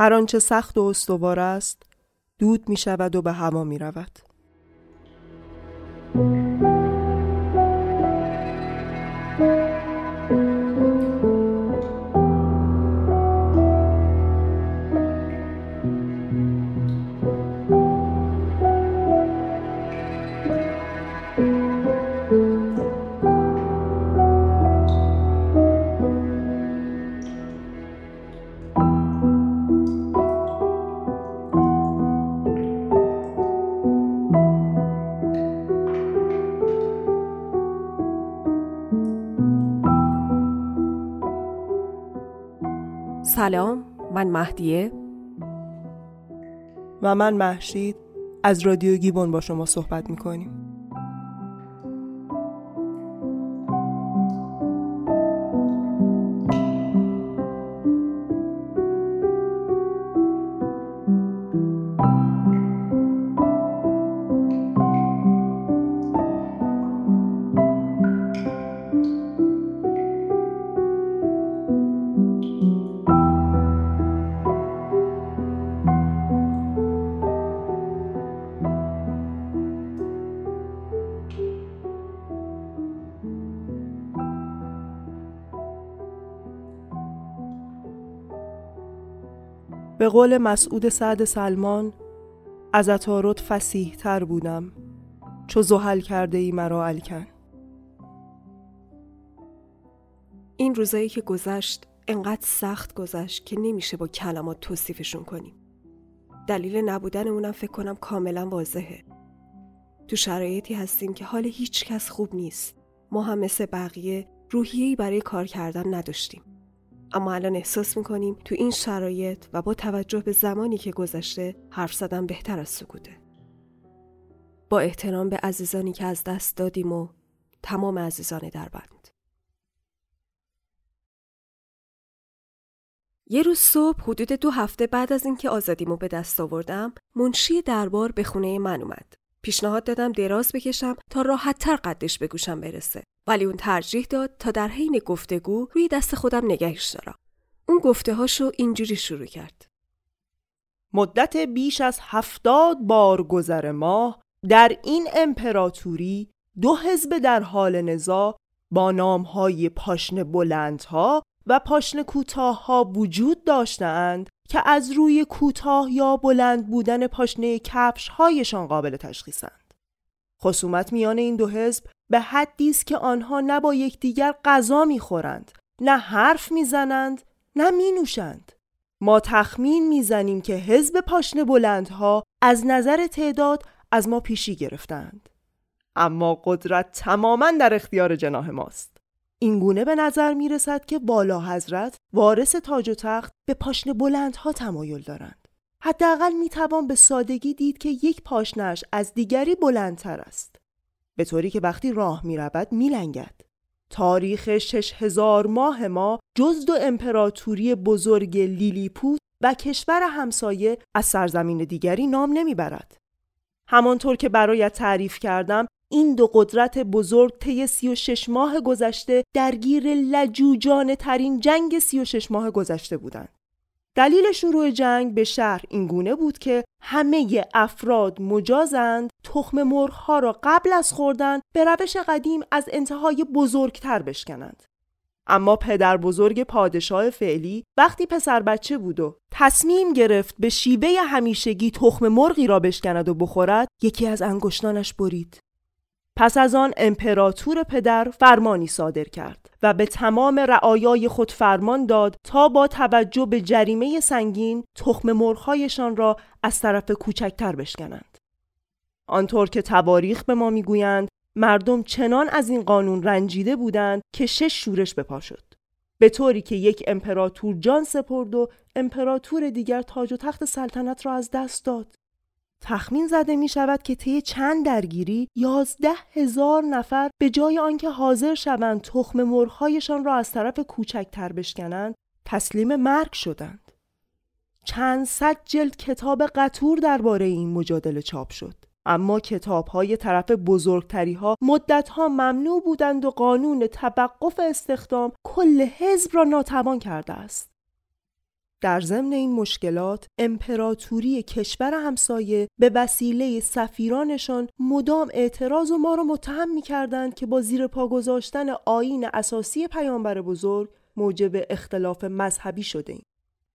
هر آنچه سخت و استوار است دود می شود و به هوا می رود. سلام، من مهدیه و من مهشید از رادیو گیبون با شما صحبت میکنیم. به قول مسعود سعد سلمان، از عطارد فصیح تر بودم چو زحل کرده ای مرا الکن. این روزایی که گذشت انقدر سخت گذشت که نمیشه با کلمات توصیفشون کنیم. دلیل نبودن اونم فکر کنم کاملا واضحه. تو شرایطی هستیم که حال هیچ کس خوب نیست. ما هم مثل بقیه روحیه‌ای برای کار کردن نداشتیم. اما الان احساس میکنیم تو این شرایط و با توجه به زمانی که گذشته حرف زدن بهتر از سکوته. با احترام به عزیزانی که از دست دادیم و تمام عزیزان دربند. یه روز صبح حدود 2 هفته بعد از اینکه آزادیمو به دست آوردم، منشی دربار به خونه من اومد. پیشنهاد دادم دراز بکشم تا راحت‌تر قدش به گوشم برسه، ولی اون ترجیح داد تا در حین گفتگو روی دست خودم نگهش دارم. اون گفته هاشو اینجوری شروع کرد: مدت بیش از 70 بار گذر ماه در این امپراتوری 2 حزب در حال نزاع با نام‌های پاشنه بلندها و پاشنه کوتاه‌ها وجود داشتند که از روی کوتاه یا بلند بودن پاشنه کفش‌هایشان قابل تشخیصند. خصومت میان این 2 حزب به حدی است که آنها نه با یکدیگر غذا می‌خورند، نه حرف می‌زنند، نه می‌نوشند. ما تخمین می‌زنیم که حزب پاشنه بلندها از نظر تعداد از ما پیشی گرفتند، اما قدرت تماماً در اختیار جناح ماست. این گونه به نظر می رسد که والا حضرت وارث تاج و تخت به پاشنه بلندها تمایل دارند. حداقل می توان به سادگی دید که یک پاشنه‌اش از دیگری بلندتر است، به طوری که وقتی راه می رود می لنگد. تاریخ 6000 ماه ما جز 2 امپراتوری بزرگ لیلیپوت و کشور همسایه از سرزمین دیگری نام نمی برد. همانطور که برایت تعریف کردم، این 2 قدرت بزرگ طی 36 ماه گذشته درگیر لجوجانه ترین جنگ 36 ماه گذشته بودند. دلیل شروع جنگ به شرح این گونه بود که همه افراد مجازند تخم مرغ‌ها را قبل از خوردن به روش قدیم از انتهای بزرگتر بشکنند. اما پدر بزرگ پادشاه فعلی وقتی پسر بچه بود و تصمیم گرفت به شیوه همیشگی تخم مرغی را بشکند و بخورد، یکی از انگشتانش برید. پس از آن امپراتور پدر فرمانی صادر کرد و به تمام رعایای خود فرمان داد تا با توجه به جریمه سنگین تخم مرغ‌هایشان را از طرف کوچکتر بشکنند. آنطور که تواریخ به ما میگویند، مردم چنان از این قانون رنجیده بودند که 6 شورش به پا شد، به طوری که یک امپراتور جان سپرد و امپراتور دیگر تاج و تخت سلطنت را از دست داد. تخمین زده می شود که طی چند درگیری 11000 نفر به جای آنکه حاضر شوند تخم مرغ‌هایشان را از طرف کوچکتر بشکنند، تسلیم مرگ شدند. چند صد جلد کتاب قطور درباره این مجادله چاپ شد، اما کتاب‌های طرف بزرگتری‌ها مدت‌ها ممنوع بودند و قانون توقف استخدام کل حزب را ناتوان کرده است. در ضمن این مشکلات، امپراتوری کشور همسایه به وسیله سفیرانشان مدام اعتراض و ما را متهم می‌کردند که با زیر پا گذاشتن آیین اساسی پیامبر بزرگ موجب اختلاف مذهبی شده‌ایم.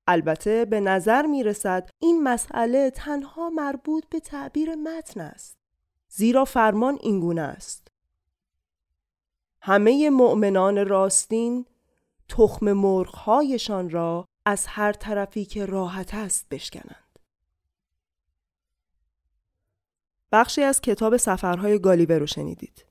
البته به نظر می‌رسد این مسئله تنها مربوط به تعبیر متن است. زیرا فرمان اینگونه است: همه مؤمنان راستین تخم مرغ‌هایشان را از هر طرفی که راحت است بشکنند. بخشی از کتاب سفرهای گالیور رو شنیدید.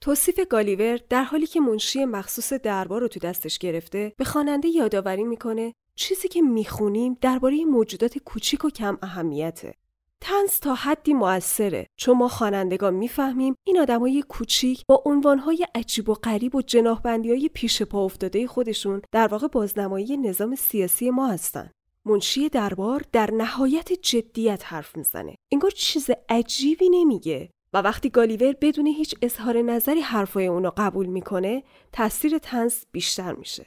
توصیف گالیور در حالی که منشی مخصوص دربار رو تو دستش گرفته به خواننده یادآوری میکنه چیزی که میخونیم درباره موجودات کوچیک و کم اهمیته. طنز تا حدی مؤثره، چون ما خوانندگان میفهمیم این آدمای کوچیک با عنوانهای عجیب و غریب و جناحبندیهای پیش پا افتاده خودشون در واقع بازنمایی نظام سیاسی ما هستن. منشی دربار در نهایت جدیت حرف میزنه، انگار چیز عجیبی نمیگه و وقتی گالیور بدون هیچ اظهار نظری حرفای اونو قبول میکنه تاثیر طنز بیشتر میشه.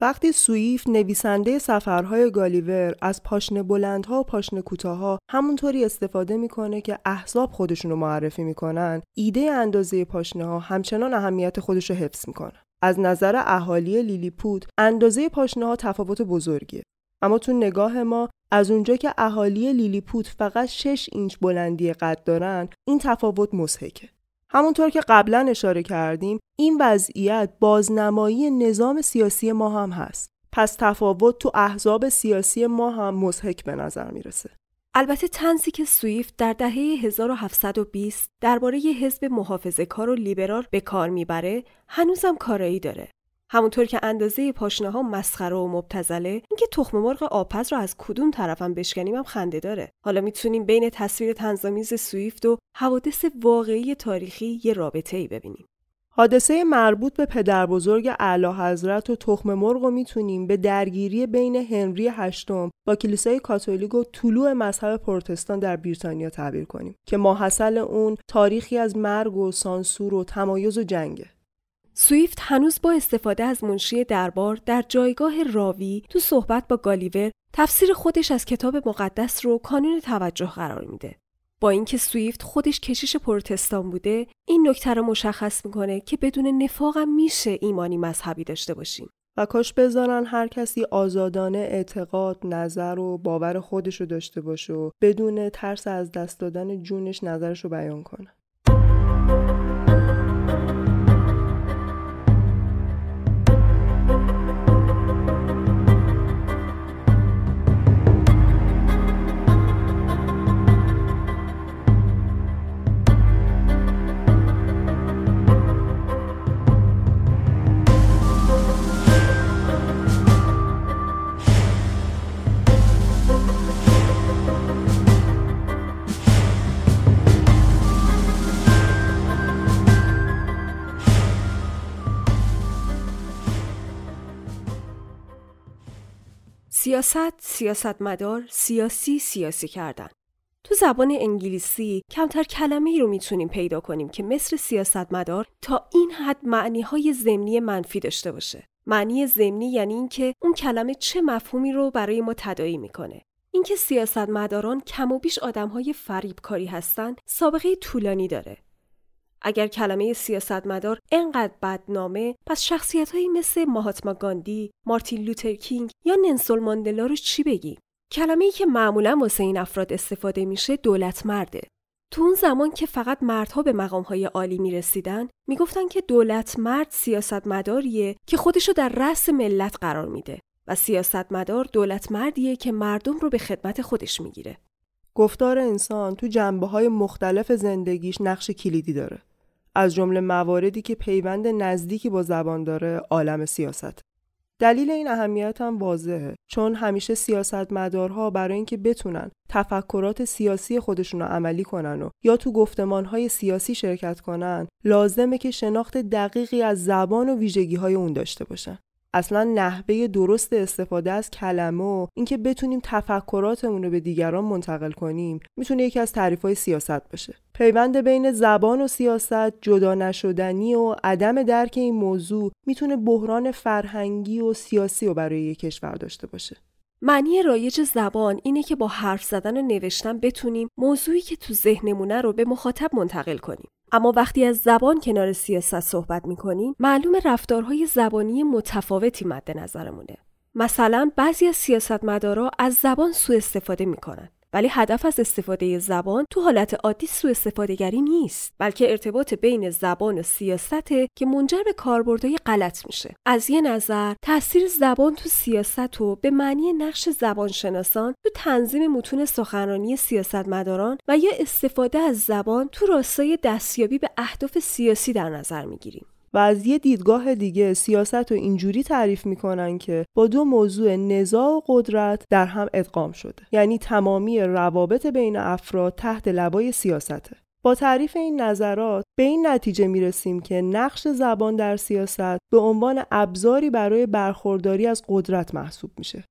وقتی سویفت نویسنده سفرهای گالیور از پاشنه بلندها و پاشنه کوتاها همونطوری استفاده میکنه که احزاب خودشونو معرفی میکنن، ایده اندازه پاشنه ها همچنان اهمیت خودشو حفظ میکنه. از نظر اهالی لیلیپوت اندازه پاشنه ها تفاوت بزرگیه، اما تو نگاه ما از اونجا که اهالی لیلیپوت فقط 6 اینچ بلندی قد دارن این تفاوت مضحکه. همونطور که قبلا اشاره کردیم این وضعیت بازنمایی نظام سیاسی ما هم هست. پس تفاوت تو احزاب سیاسی ما هم مضحک به نظر میرسه. البته طنزی که سویفت در دهه 1720 درباره حزب محافظه‌کار و لیبرال به کار میبره هنوزم کارایی داره. همونطور که اندازه پاشنه‌ها مسخره و مبتذله، اینکه تخم مرغ آبپز رو از کدوم طرفم بشکنیم هم خنده داره. حالا میتونیم بین تصویر طنزآمیز سویفت و حوادث واقعی تاریخی یه رابطه‌ای ببینیم. حادثه مربوط به پدربزرگ اعلیحضرت و تخم مرغ رو میتونیم به درگیری بین هنری هشتم با کلیسای کاتولیک و طلوع مذهب پروتستان در بریتانیا تعبیر کنیم که ماحصل اون تاریخی از مرگ و سانسور و تمایز و جنگه. سویفت هنوز با استفاده از منشی دربار در جایگاه راوی تو صحبت با گالیور تفسیر خودش از کتاب مقدس رو کانون توجه قرار میده. با اینکه سویفت خودش کشیش پروتستان بوده، این نکته رو مشخص میکنه که بدون نفاق میشه ایمانی مذهبی داشته باشیم. و کاش بذارن هر کسی آزادانه اعتقاد، نظر و باور خودش رو داشته باشه و بدون ترس از دست دادن جونش نظرش رو بیان کنه. سیاست، سیاستمدار، سیاسی، سیاسی کردن. تو زبان انگلیسی کمتر کلمه‌ای رو میتونیم پیدا کنیم که مثل سیاستمدار تا این حد معنی‌های ضمنی منفی داشته باشه. معنی ضمنی یعنی اینکه اون کلمه چه مفهومی رو برای ما تداعی میکنه. اینکه سیاستمداران کم و بیش آدم‌های فریبکاری هستن، سابقه طولانی داره. اگر کلمه سیاستمدار اینقدر بدنامه، پس شخصیت‌هایی مثل ماهاتما گاندی، مارتین لوتر کینگ یا نلسون ماندلا رو چی بگی؟ کلمه‌ای که معمولاً واسه این افراد استفاده میشه دولت مرده. تو اون زمان که فقط مردها به مقام‌های عالی میرسیدن، میگفتن که دولت مرد سیاستمداریه که خودشو در رأس ملت قرار میده و سیاستمدار دولت مردیه که مردم رو به خدمت خودش میگیره. گفتار انسان تو جنبه‌های مختلف زندگیش نقش کلیدی داره. از جمله مواردی که پیوند نزدیکی با زبان داره عالم سیاست. دلیل این اهمیت هم واضحه، چون همیشه سیاستمدارها برای اینکه بتونن تفکرات سیاسی خودشون رو عملی کنن و یا تو گفتمانهای سیاسی شرکت کنن لازمه که شناخت دقیقی از زبان و ویژگی‌های اون داشته باشن. اصلا نحوه درست استفاده از کلمه و اینکه بتونیم تفکراتمون رو به دیگران منتقل کنیم میتونه یکی از تعریف‌های سیاست باشه. پیوند بین زبان و سیاست جدا نشدنی و عدم درک این موضوع میتونه بحران فرهنگی و سیاسی رو برای یک کشور داشته باشه. معنی رایج زبان اینه که با حرف زدن و نوشتن بتونیم موضوعی که تو ذهنمونه رو به مخاطب منتقل کنیم. اما وقتی از زبان کنار سیاست صحبت می‌کنیم، معلومه رفتارهای زبانی متفاوتی مد نظرمونه. مثلا بعضی از سیاستمدارا از زبان سوء استفاده می‌کنن، ولی هدف از استفاده زبان تو حالت عادی سوء استفاده‌گری نیست، بلکه ارتباط بین زبان و سیاسته که منجر به کاربردهای غلط میشه. از یه نظر تأثیر زبان تو سیاست و به معنی نقش زبانشناسان تو تنظیم متون سخنرانی سیاستمداران و یا استفاده از زبان تو راستای دستیابی به اهداف سیاسی در نظر میگیریم. و از یه دیدگاه دیگه سیاست رو اینجوری تعریف میکنن که با دو موضوع نزاع و قدرت در هم ادغام شده، یعنی تمامی روابط بین افراد تحت لوای سیاسته. با تعریف این نظرات به این نتیجه میرسیم که نقش زبان در سیاست به عنوان ابزاری برای برخورداری از قدرت محسوب میشه.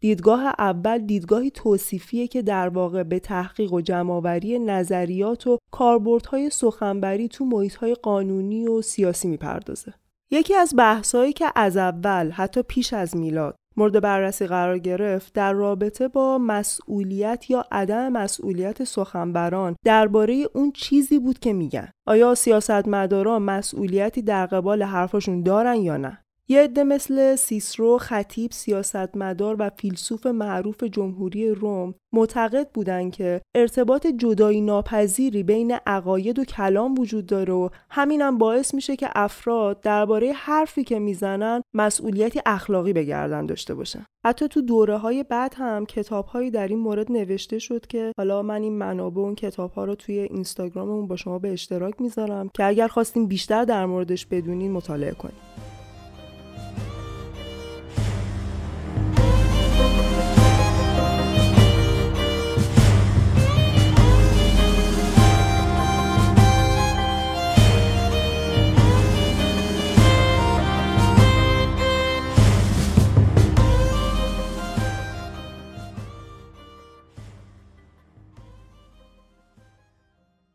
دیدگاه اول دیدگاهی توصیفیه که در واقع به تحقیق و جمع‌آوری نظریات و کاربردهای سخنبری تو محیط‌های قانونی و سیاسی می‌پردازه. یکی از بحث‌هایی که از اول حتی پیش از میلاد مورد بررسی قرار گرفت در رابطه با مسئولیت یا عدم مسئولیت سخنوران درباره اون چیزی بود که میگن. آیا سیاستمدارا مسئولیتی در قبال حرفاشون دارن یا نه؟ یه عده مثل سیسرو، خطیب، سیاستمدار و فیلسوف معروف جمهوری روم معتقد بودند که ارتباط جدایی ناپذیری بین عقاید و کلام وجود داره و همینم باعث میشه که افراد درباره حرفی که میزنن مسئولیتی اخلاقی به گردن داشته باشن. حتی تو دوره‌های بعد هم کتاب‌هایی در این مورد نوشته شد که حالا من این منابع اون کتاب‌ها رو توی اینستاگراممون با شما به اشتراک میذارم که اگر خواستین بیشتر در موردش بدونین مطالعه کنین.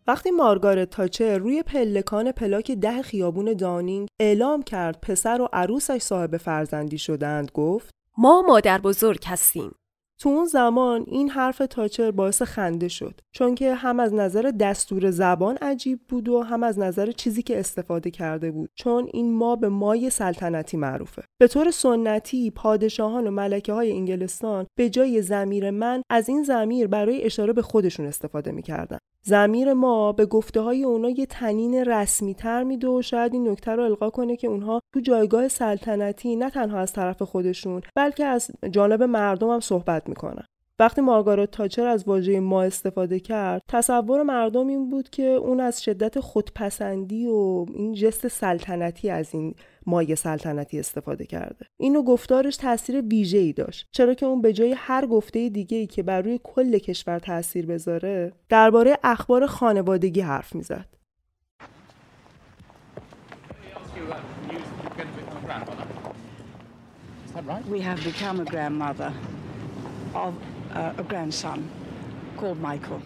وقتی مارگارت تاچر روی پلکان پلاک 10 خیابون دانینگ اعلام کرد پسر و عروسش صاحب فرزندی شدند، گفت ما مادر بزرگ هستیم. تو اون زمان این حرف تاچر باعث خنده شد، چون که هم از نظر دستور زبان عجیب بود و هم از نظر چیزی که استفاده کرده بود، چون این ما به مای سلطنتی معروفه. به طور سنتی پادشاهان و ملکه های انگلستان به جای ضمیر من از این ضمیر برای اشاره به خودشون استفاده میکردن. ضمیر ما به گفته های اونا یه طنین رسمی تر میده و شاید این نکته رو القا کنه که اونها تو جایگاه سلطنتی نه تنها از طرف خودشون بلکه از جانب مردم هم صحبت میکنن. وقتی مارگارت تاچر از واژه ما استفاده کرد، تصور مردم این بود که اون از شدت خودپسندی و این جست سلطنتی از این مایه سلطنتی استفاده کرده. اینو گفتارش تاثیر ویژه‌ای داشت، چرا که اون به جای هر گفته دیگه‌ای که بر روی کل کشور تاثیر بذاره، درباره اخبار خانوادگی حرف میزد. We have become a grandmother of a grandson called Michael.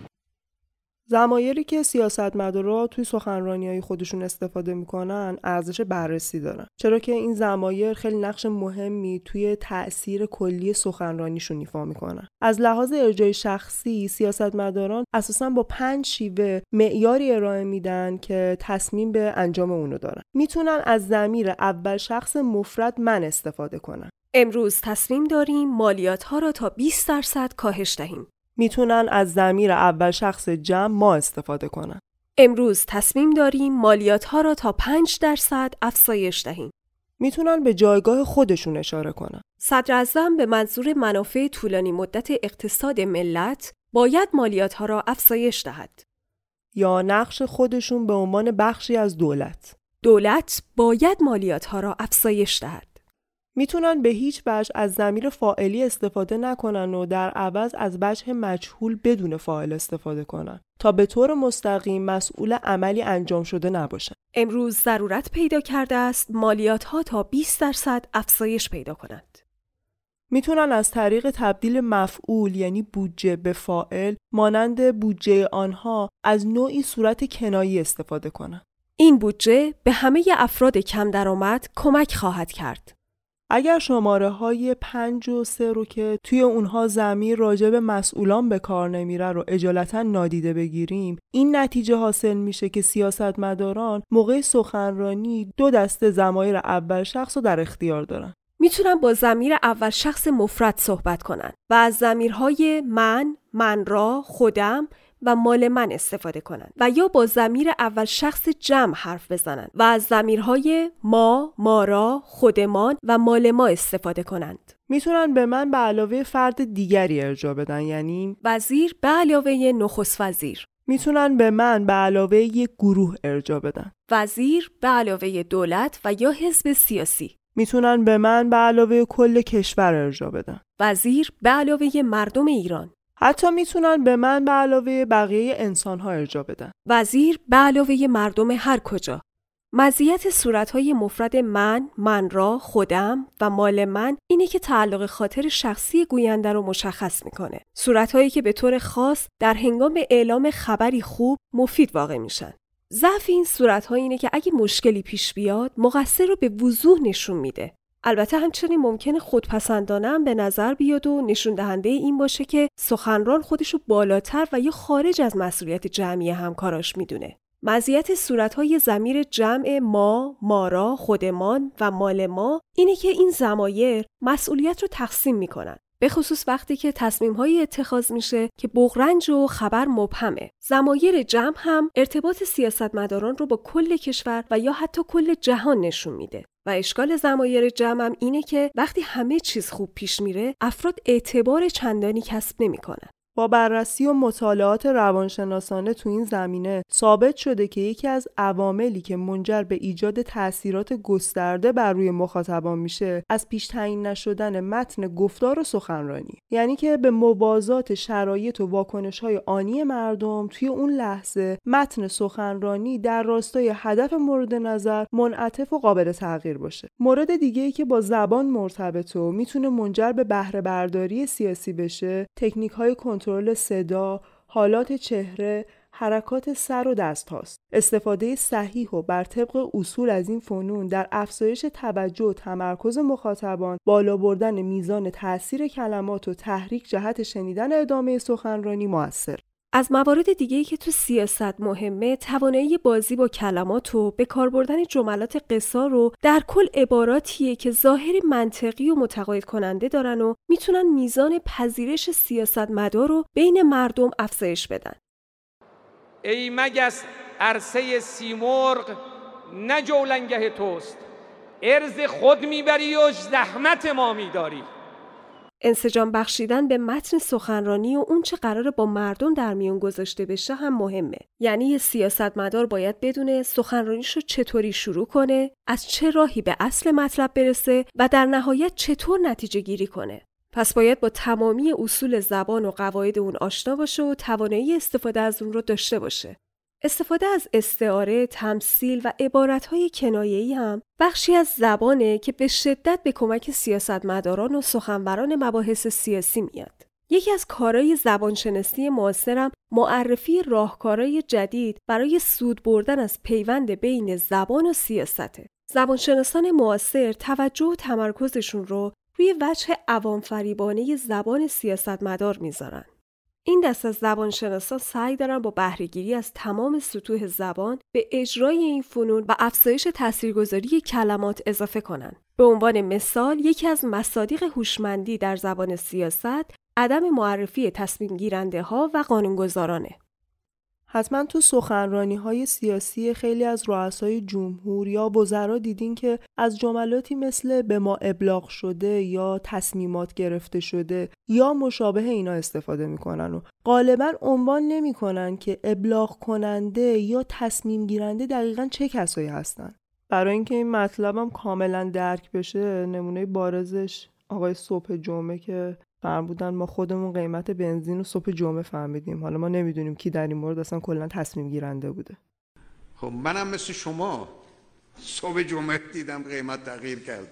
ضمایری که سیاستمدارا توی سخنرانی‌های خودشون استفاده می‌کنن ارزش بررسی دارن، چرا که این ضمایر خیلی نقش مهمی توی تأثیر کلی سخنرانیشون ایفا می‌کنن. از لحاظ ارجاع شخصی سیاستمداران اساساً با 5 شیوه معیاری ارائه میدن که تصمیم به انجام اونو دارن. میتونن از ضمیر اول شخص مفرد من استفاده کنن. امروز تصمیم داریم مالیات‌ها را تا 20% کاهش دهیم. میتونن از ضمیر اول شخص جمع ما استفاده کنن. امروز تصمیم داریم مالیات ها را تا 5% افزایش دهیم. میتونن به جایگاه خودشون اشاره کنن. صدراعظم به منظور منافع طولانی مدت اقتصاد ملت باید مالیات ها را افزایش دهد. یا نقش خودشون به عنوان بخشی از دولت. دولت باید مالیات ها را افزایش دهد. میتونن به هیچ وجه از ضمیر فاعلی استفاده نکنن و در عوض از وجه مجهول بدون فاعل استفاده کنن تا به طور مستقیم مسئول عملی انجام شده نباشن. امروز ضرورت پیدا کرده است مالیات‌ها تا 20% افزایش پیدا کنند. میتونن از طریق تبدیل مفعول یعنی بودجه به فاعل مانند بودجه آنها از نوعی صورت کنایی استفاده کنن. این بودجه به همه افراد کم درآمد کمک خواهد کرد. اگر شماره های 5 و 3 رو که توی اونها ضمیر راجع به مسئولان به کار نمیره رو اجالتا نادیده بگیریم، این نتیجه حاصل میشه که سیاستمداران موقع سخنرانی دو دسته ضمایر اول شخص رو در اختیار دارن. میتونن با ضمیر اول شخص مفرد صحبت کنن و از ضمیرهای من، من را، خودم و مال من استفاده کنن و یا با ضمیر اول شخص جمع حرف بزنن و از ضمیرهای ما، مارا، خودمان و مال ما استفاده کنند. میتونن به من به علاوه فرد دیگری ارجاع بدن، یعنی وزیر به علاوه نخست وزیر. میتونن به من به علاوه یک گروه ارجاع بدن، وزیر به علاوه دولت و یا حزب سیاسی. میتونن به من به علاوه کل کشور ارجاع بدن، وزیر به علاوه مردم ایران. حتی میتونن به من به علاوه بقیه انسان‌ها ارجاع بدن، وزیر به علاوه مردم هر کجا. مزیت صورت‌های مفرد من، من را، خودم و مال من اینه که تعلق خاطر شخصی گوینده رو مشخص می‌کنه. صورت‌هایی که به طور خاص در هنگام اعلام خبری خوب مفید واقع میشن. ضعف این صورت‌ها اینه که اگه مشکلی پیش بیاد، مقصر رو به وضوح نشون میده. البته همچنین ممکنه خودپسندانه هم به نظر بیاد و نشون دهنده این باشه که سخنران خودشو بالاتر و یا خارج از مسئولیت جمعی همکاراش میدونه. مزیت صورت‌های ضمیر جمع ما، مارا، خودمان و مال ما اینه که این ضمایر مسئولیت رو تقسیم میکنن. به خصوص وقتی که تصمیم‌هایی اتخاذ میشه که بغرنج و خبر مبهمه. ضمایر جمع هم ارتباط سیاستمداران رو با کل کشور و یا حتی کل جهان نشون میده. و اشکال ضمایر جمع هم اینه که وقتی همه چیز خوب پیش میره، افراد اعتبار چندانی کسب نمی‌کنن. با بررسی و مطالعات روانشناسانه تو این زمینه ثابت شده که یکی از عواملی که منجر به ایجاد تأثیرات گسترده بر روی مخاطبان میشه از پیش تعیین نشدن متن گفتار و سخنرانی، یعنی که به موازات شرایط و واکنش‌های آنی مردم توی اون لحظه متن سخنرانی در راستای هدف مورد نظر منعطف و قابل تغییر باشه. مورد دیگه‌ای که با زبان مرتبط و میتونه منجر به بهره برداری سیاسی بشه، تکنیک‌های کنترل صدا، حالات چهره، حرکات سر و دست هاست. استفاده صحیح و بر طبق اصول از این فنون در افزایش توجه و تمرکز مخاطبان، بالا بردن میزان تأثیر کلمات و تحریک جهت شنیدن ادامه سخنرانی مؤثر. از موارد دیگه‌ای که تو سیاست مهمه، توانایی بازی با کلمات و به کار بردن جملات قصار رو در کل عباراتیه که ظاهر منطقی و متقاعد کننده دارن و میتونن میزان پذیرش سیاستمدار رو بین مردم افزایش بدن. ای مگس عرصه سیمرغ نه جولنگه توست، ارز خود میبری و زحمت ما میداری. انسجام بخشیدن به متن سخنرانی و اون چه قراره با مردم در میون گذاشته بشه هم مهمه. یعنی یه سیاستمدار باید بدونه سخنرانیشو چطوری شروع کنه، از چه راهی به اصل مطلب برسه و در نهایت چطور نتیجه گیری کنه. پس باید با تمامی اصول زبان و قواعد اون آشنا باشه و توانایی استفاده از اون رو داشته باشه. استفاده از استعاره، تمثیل و عبارت‌های کنایه‌ای هم بخشی از زبانه که به شدت به کمک سیاستمداران و سخنوران مباحث سیاسی میاد. یکی از کارهای زبانشناسی معاصر هم معرفی راهکارهای جدید برای سود بردن از پیوند بین زبان و سیاسته. زبانشناسان معاصر توجه و تمرکزشون رو روی وجه عوام‌فریبانه زبان سیاستمدار میذارن. این دسته از زبانشناسان سعی دارن با بهره‌گیری از تمام سطوح زبان به اجرای این فنون و افزایش تاثیرگذاری کلمات اضافه کنن. به عنوان مثال، یکی از مصادیق هوشمندی در زبان سیاست، عدم معرفی تصمیم گیرنده ها و قانونگذارانه. حتما تو سخنرانی های سیاسی خیلی از رؤسای جمهور یا وزرا دیدین که از جملاتی مثل به ما ابلاغ شده یا تصمیمات گرفته شده یا مشابه اینا استفاده میکنن و غالبا عنوان نمیکنن که ابلاغ کننده یا تصمیم گیرنده دقیقاً چه کسایی هستن. برای اینکه این مطلبم کاملا درک بشه، نمونه بارزش آقای صبح جمعه که بودن ما خودمون قیمت بنزین رو صبح جمعه فهمیدیم. حالا ما نمیدونیم کی در این مورد اصلا کلا تصمیم گیرنده بوده. خب منم مثل شما صبح جمعه دیدم قیمت تغییر کرده،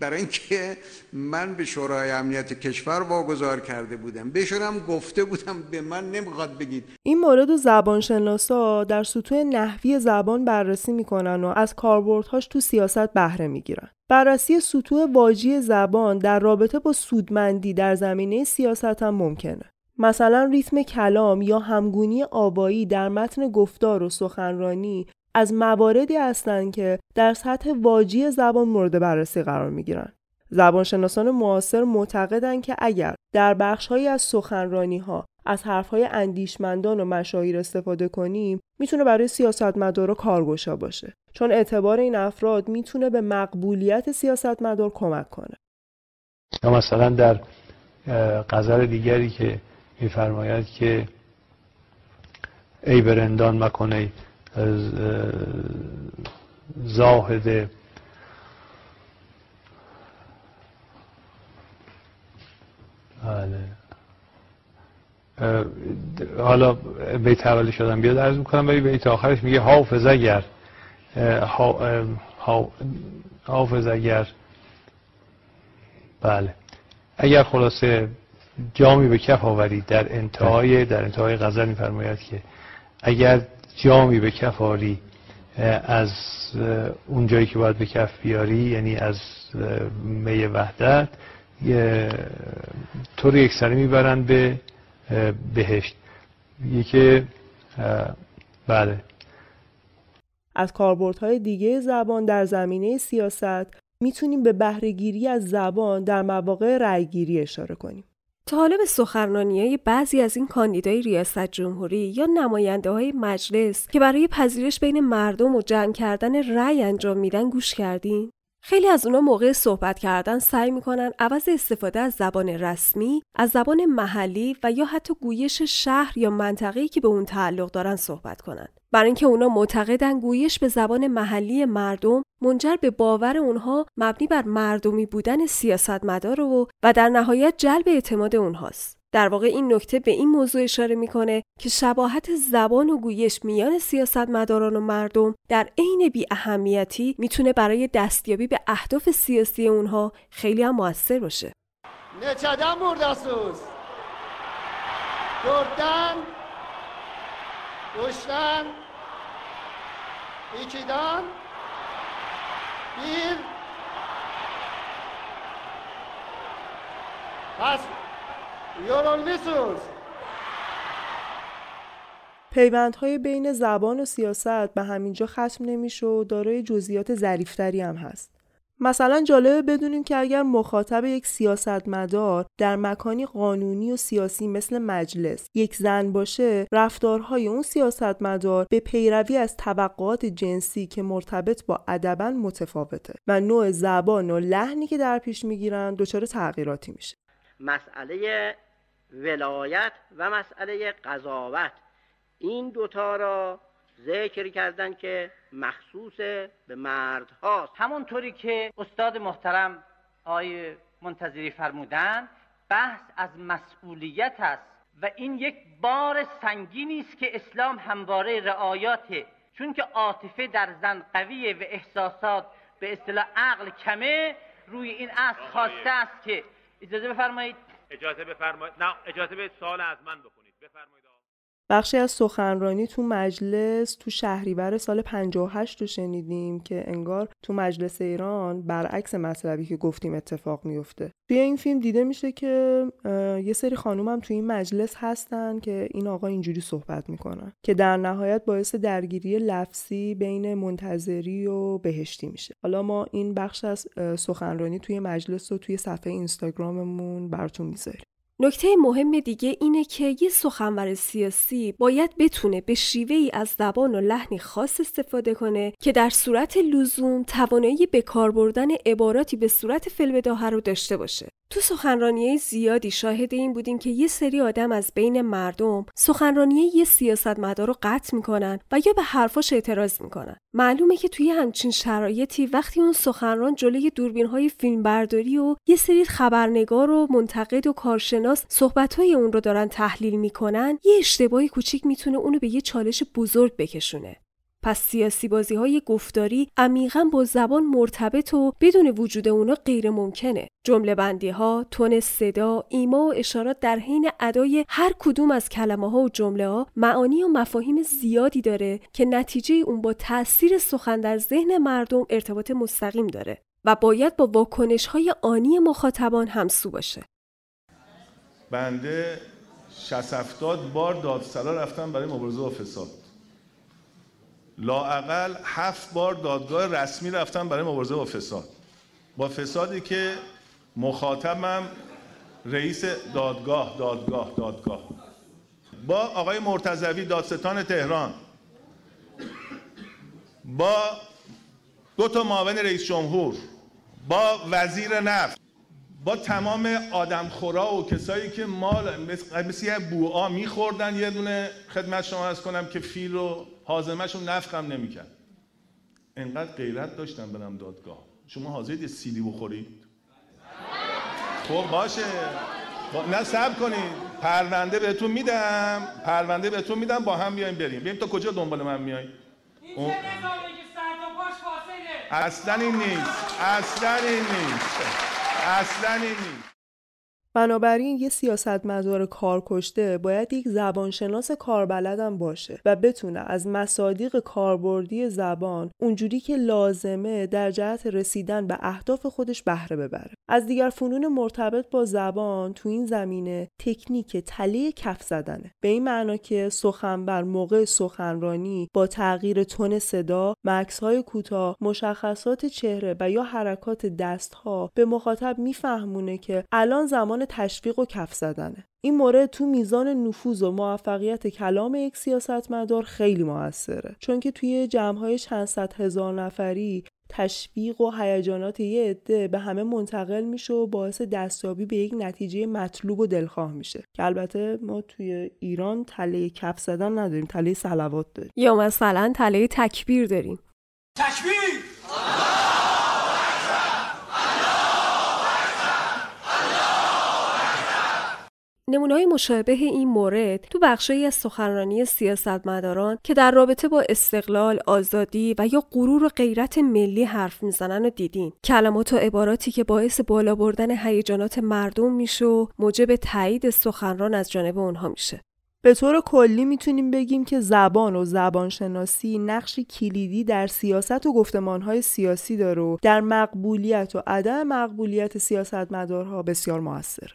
برای اینکه من به شورای امنیت کشور واگذار کرده بودم، بهشونم گفته بودم به من نمیخواد بگید. این مورد رو زبانشناسا در سطوح نحوی زبان بررسی میکنن و از کاربردهاش تو سیاست بهره میگیرن. بررسی سطوح واژه زبان در رابطه با سودمندی در زمینه سیاست هم ممکنه. مثلا ریتم کلام یا همگونی آوایی در متن گفتار و سخنرانی از مواردی هستند که در سطح واژه زبان مورد بررسی قرار می‌گیرند. زبانشناسان معاصر معتقدند که اگر در بخش‌هایی از سخنرانی‌ها از حرف‌های اندیشمندان و مشاهیر استفاده کنیم، میتونه برای سیاستمدارا کارگشا باشه، چون اعتبار این افراد میتونه به مقبولیت سیاستمدار کمک کنه. مثلا در غزل دیگری که می‌فرماید که ای برندان مکنی زاهد حالا بیت اولی شدم بیاد عرض میکنم، ولی بیت آخرش میگه حافظ اگر بله اگر خلاصه جامی به کف آورید. در انتهای غزل میفرماید که اگر جامی به کف آری از اون جایی که باید به کف بیاری، یعنی از می وحدت، تو رو یکسره میبرن به بهشت. یکی بله از کاربردهای دیگه زبان در زمینه سیاست میتونیم به بهره گیری از زبان در مواقع رأی گیری اشاره کنیم. تا حالا به سخنرانی‌های بعضی از این کاندیدای ریاست جمهوری یا نماینده‌های مجلس که برای پذیرش بین مردم و جمع کردن رأی انجام میدن گوش کردین؟ خیلی از اونا موقع صحبت کردن سعی میکنن عوض استفاده از زبان رسمی، از زبان محلی و یا حتی گویش شهر یا منطقه‌ای که به اون تعلق دارن صحبت کنن. برای اینکه اونا معتقدن گویش به زبان محلی مردم منجر به باور اونها مبنی بر مردمی بودن سیاستمدار و در نهایت جلب اعتماد اونهاست. در واقع این نکته به این موضوع اشاره میکنه که شباهت زبان و گویش میان سیاستمداران و مردم در عین بی اهمیتی میتونه برای دستیابی به اهداف سیاسی اونها خیلی هم موثر باشه. نچدن مرداسوز دردن گشتن ایکیدن بیر پس پیوندهای بین زبان و سیاست به همینجا ختم نمیشه و دارای جزئیات ظریف‌تری هم هست. مثلا جالبه بدونیم که اگر مخاطب یک سیاستمدار در مکانی قانونی و سیاسی مثل مجلس یک زن باشه، رفتارهای اون سیاستمدار به پیروی از توقعات جنسی که مرتبط با ادباً متفاوته و نوع زبان و لحنی که در پیش میگیرن دچار تغییراتی میشه. مسئله ولایت و مسئله قضاوت، این دوتا را ذکر کردن که مخصوص به مرد هاست. همونطوری که استاد محترم آقای منتظری فرمودن، بحث از مسئولیت است و این یک بار سنگینی است که اسلام همواره رعایته، چون که عاطفه در زن قویه و احساسات به اصطلاح عقل کمه. روی این اصل خواسته است که اجازه بفرمایید سوال از من بکنید. بفرمایید. بخشی از سخنرانی تو مجلس تو شهریور سال 58 رو شنیدیم که انگار تو مجلس ایران برعکس مطلبی که گفتیم اتفاق میفته. توی این فیلم دیده میشه که یه سری خانوم هم تو این مجلس هستن که این آقا اینجوری صحبت میکنن که در نهایت باعث درگیری لفظی بین منتظری و بهشتی میشه. حالا ما این بخش از سخنرانی توی مجلس رو توی صفحه اینستاگراممون براتون میذاریم. نکته مهم دیگه اینه که یه سخنور سیاسی باید بتونه به شیوه‌ای از زبان و لحنی خاص استفاده کنه که در صورت لزوم توانایی به کار بردن عباراتی به صورت فی‌البداهه رو داشته باشه. تو سخنرانی‌های زیادی شاهد این بودیم که یه سری آدم از بین مردم سخنرانی یه سیاستمدار رو قطع می‌کنن و یا به حرفاش اعتراض می‌کنن. معلومه که توی همچین شرایطی وقتی اون سخنران جلوی دوربین‌های فیلمبرداری و یه سری خبرنگار و منتقد و کارشناس صحبت‌های اون رو دارن تحلیل می‌کنن، یه اشتباهی کوچیک می‌تونه اون رو به یه چالش بزرگ بکشونه. پس سیاسی بازی‌های گفتاری عمیقاً با زبان مرتبط و بدون وجود اونا غیر ممکنه. جمله‌بندی‌ها، تون صدا، ایما و اشارات در حین ادای هر کدوم از کلمه‌ها و جمله‌ها معانی و مفاهیم زیادی داره که نتیجه اون با تأثیر سخن در ذهن مردم ارتباط مستقیم داره و باید با واکنش‌های آنی مخاطبان همسو باشه. بنده 60-70 بار دادسرا رفتم برای مبارزه با فساد. لااقل 7 بار دادگاه رسمی رفتم برای مبارزه با فساد. با فسادی که مخاطبم رئیس دادگاه. با آقای مرتضوی دادستان تهران، با 2 معاون رئیس جمهور، با وزیر نفت، با تمام آدمخورا و کسایی که مال مثل یه بوعا میخوردن. یه دونه خدمت شما عرض کنم که فیل و حازمه‌شون نفخ هم نمی‌کرد. انقدر غیرت داشتم برم دادگاه. شما حاضرید یه سیلی بخورید؟ خب باشه. نه صبر کنید. پرونده بهتون میدم با هم بریم تا کجا دنبال من میای؟ این چه نظامیه که سر تا پاش فاصله؟ اصلاً این نیست. بنابراین یه سیاستمدار کار کشته باید یک زبانشناس کاربلد هم باشه و بتونه از مصادیق کاربردی زبان اونجوری که لازمه در جهت رسیدن به اهداف خودش بهره ببره. از دیگر فنون مرتبط با زبان تو این زمینه تکنیک تله کف زدنه. به این معنا که سخنور موقع سخنرانی با تغییر تون صدا، مکث‌های کوتاه، مشخصات چهره و یا حرکات دست‌ها به مخاطب میفهمونه که الان زمان تشویق و کف زدنه. این مورد تو میزان نفوذ و موفقیت کلام یک سیاستمدار خیلی موثره، چون که توی جمع‌های چند صد هزار نفری تشویق و هیجانات یه عده به همه منتقل میشه و باعث دستیابی به یک نتیجه مطلوب و دلخواه میشه، که البته ما توی ایران تله کف زدن نداریم، تله صلوات داریم یا مثلا تله تکبیر داریم. تکبیر! نمونه‌های مشابه این مورد تو بخشی از سخنرانی سیاستمداران که در رابطه با استقلال، آزادی و یا غرور و غیرت ملی حرف میزنن رو دیدین. کلمات و عباراتی که باعث بالا بردن هیجانات مردم میشه و موجب تایید سخنران از جانب اونها میشه. به طور کلی میتونیم بگیم که زبان و زبانشناسی نقشی کلیدی در سیاست و گفتمانهای سیاسی داره و در مقبولیت و عدم مقبولیت سیاستمدارها بسیار موثر.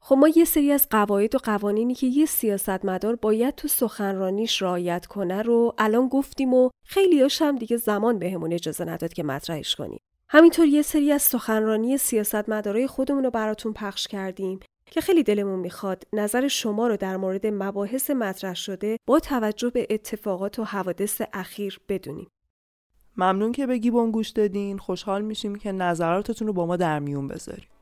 خب ما یه سری از قواعد و قوانینی که یه سیاستمدار باید تو سخنرانیش رعایت کنه رو الان گفتیم و خیلی‌هاش هم دیگه زمان بهمون اجازه نداد که مطرحش کنیم. همینطور یه سری از سخنرانی سیاستمدارای خودمون رو براتون پخش کردیم که خیلی دلمون میخواد نظر شما رو در مورد مباحث مطرح شده با توجه به اتفاقات و حوادث اخیر بدونیم. ممنون که به گیبون گوش دادین. خوشحال میشیم که نظراتتون رو با ما در میون بذارید.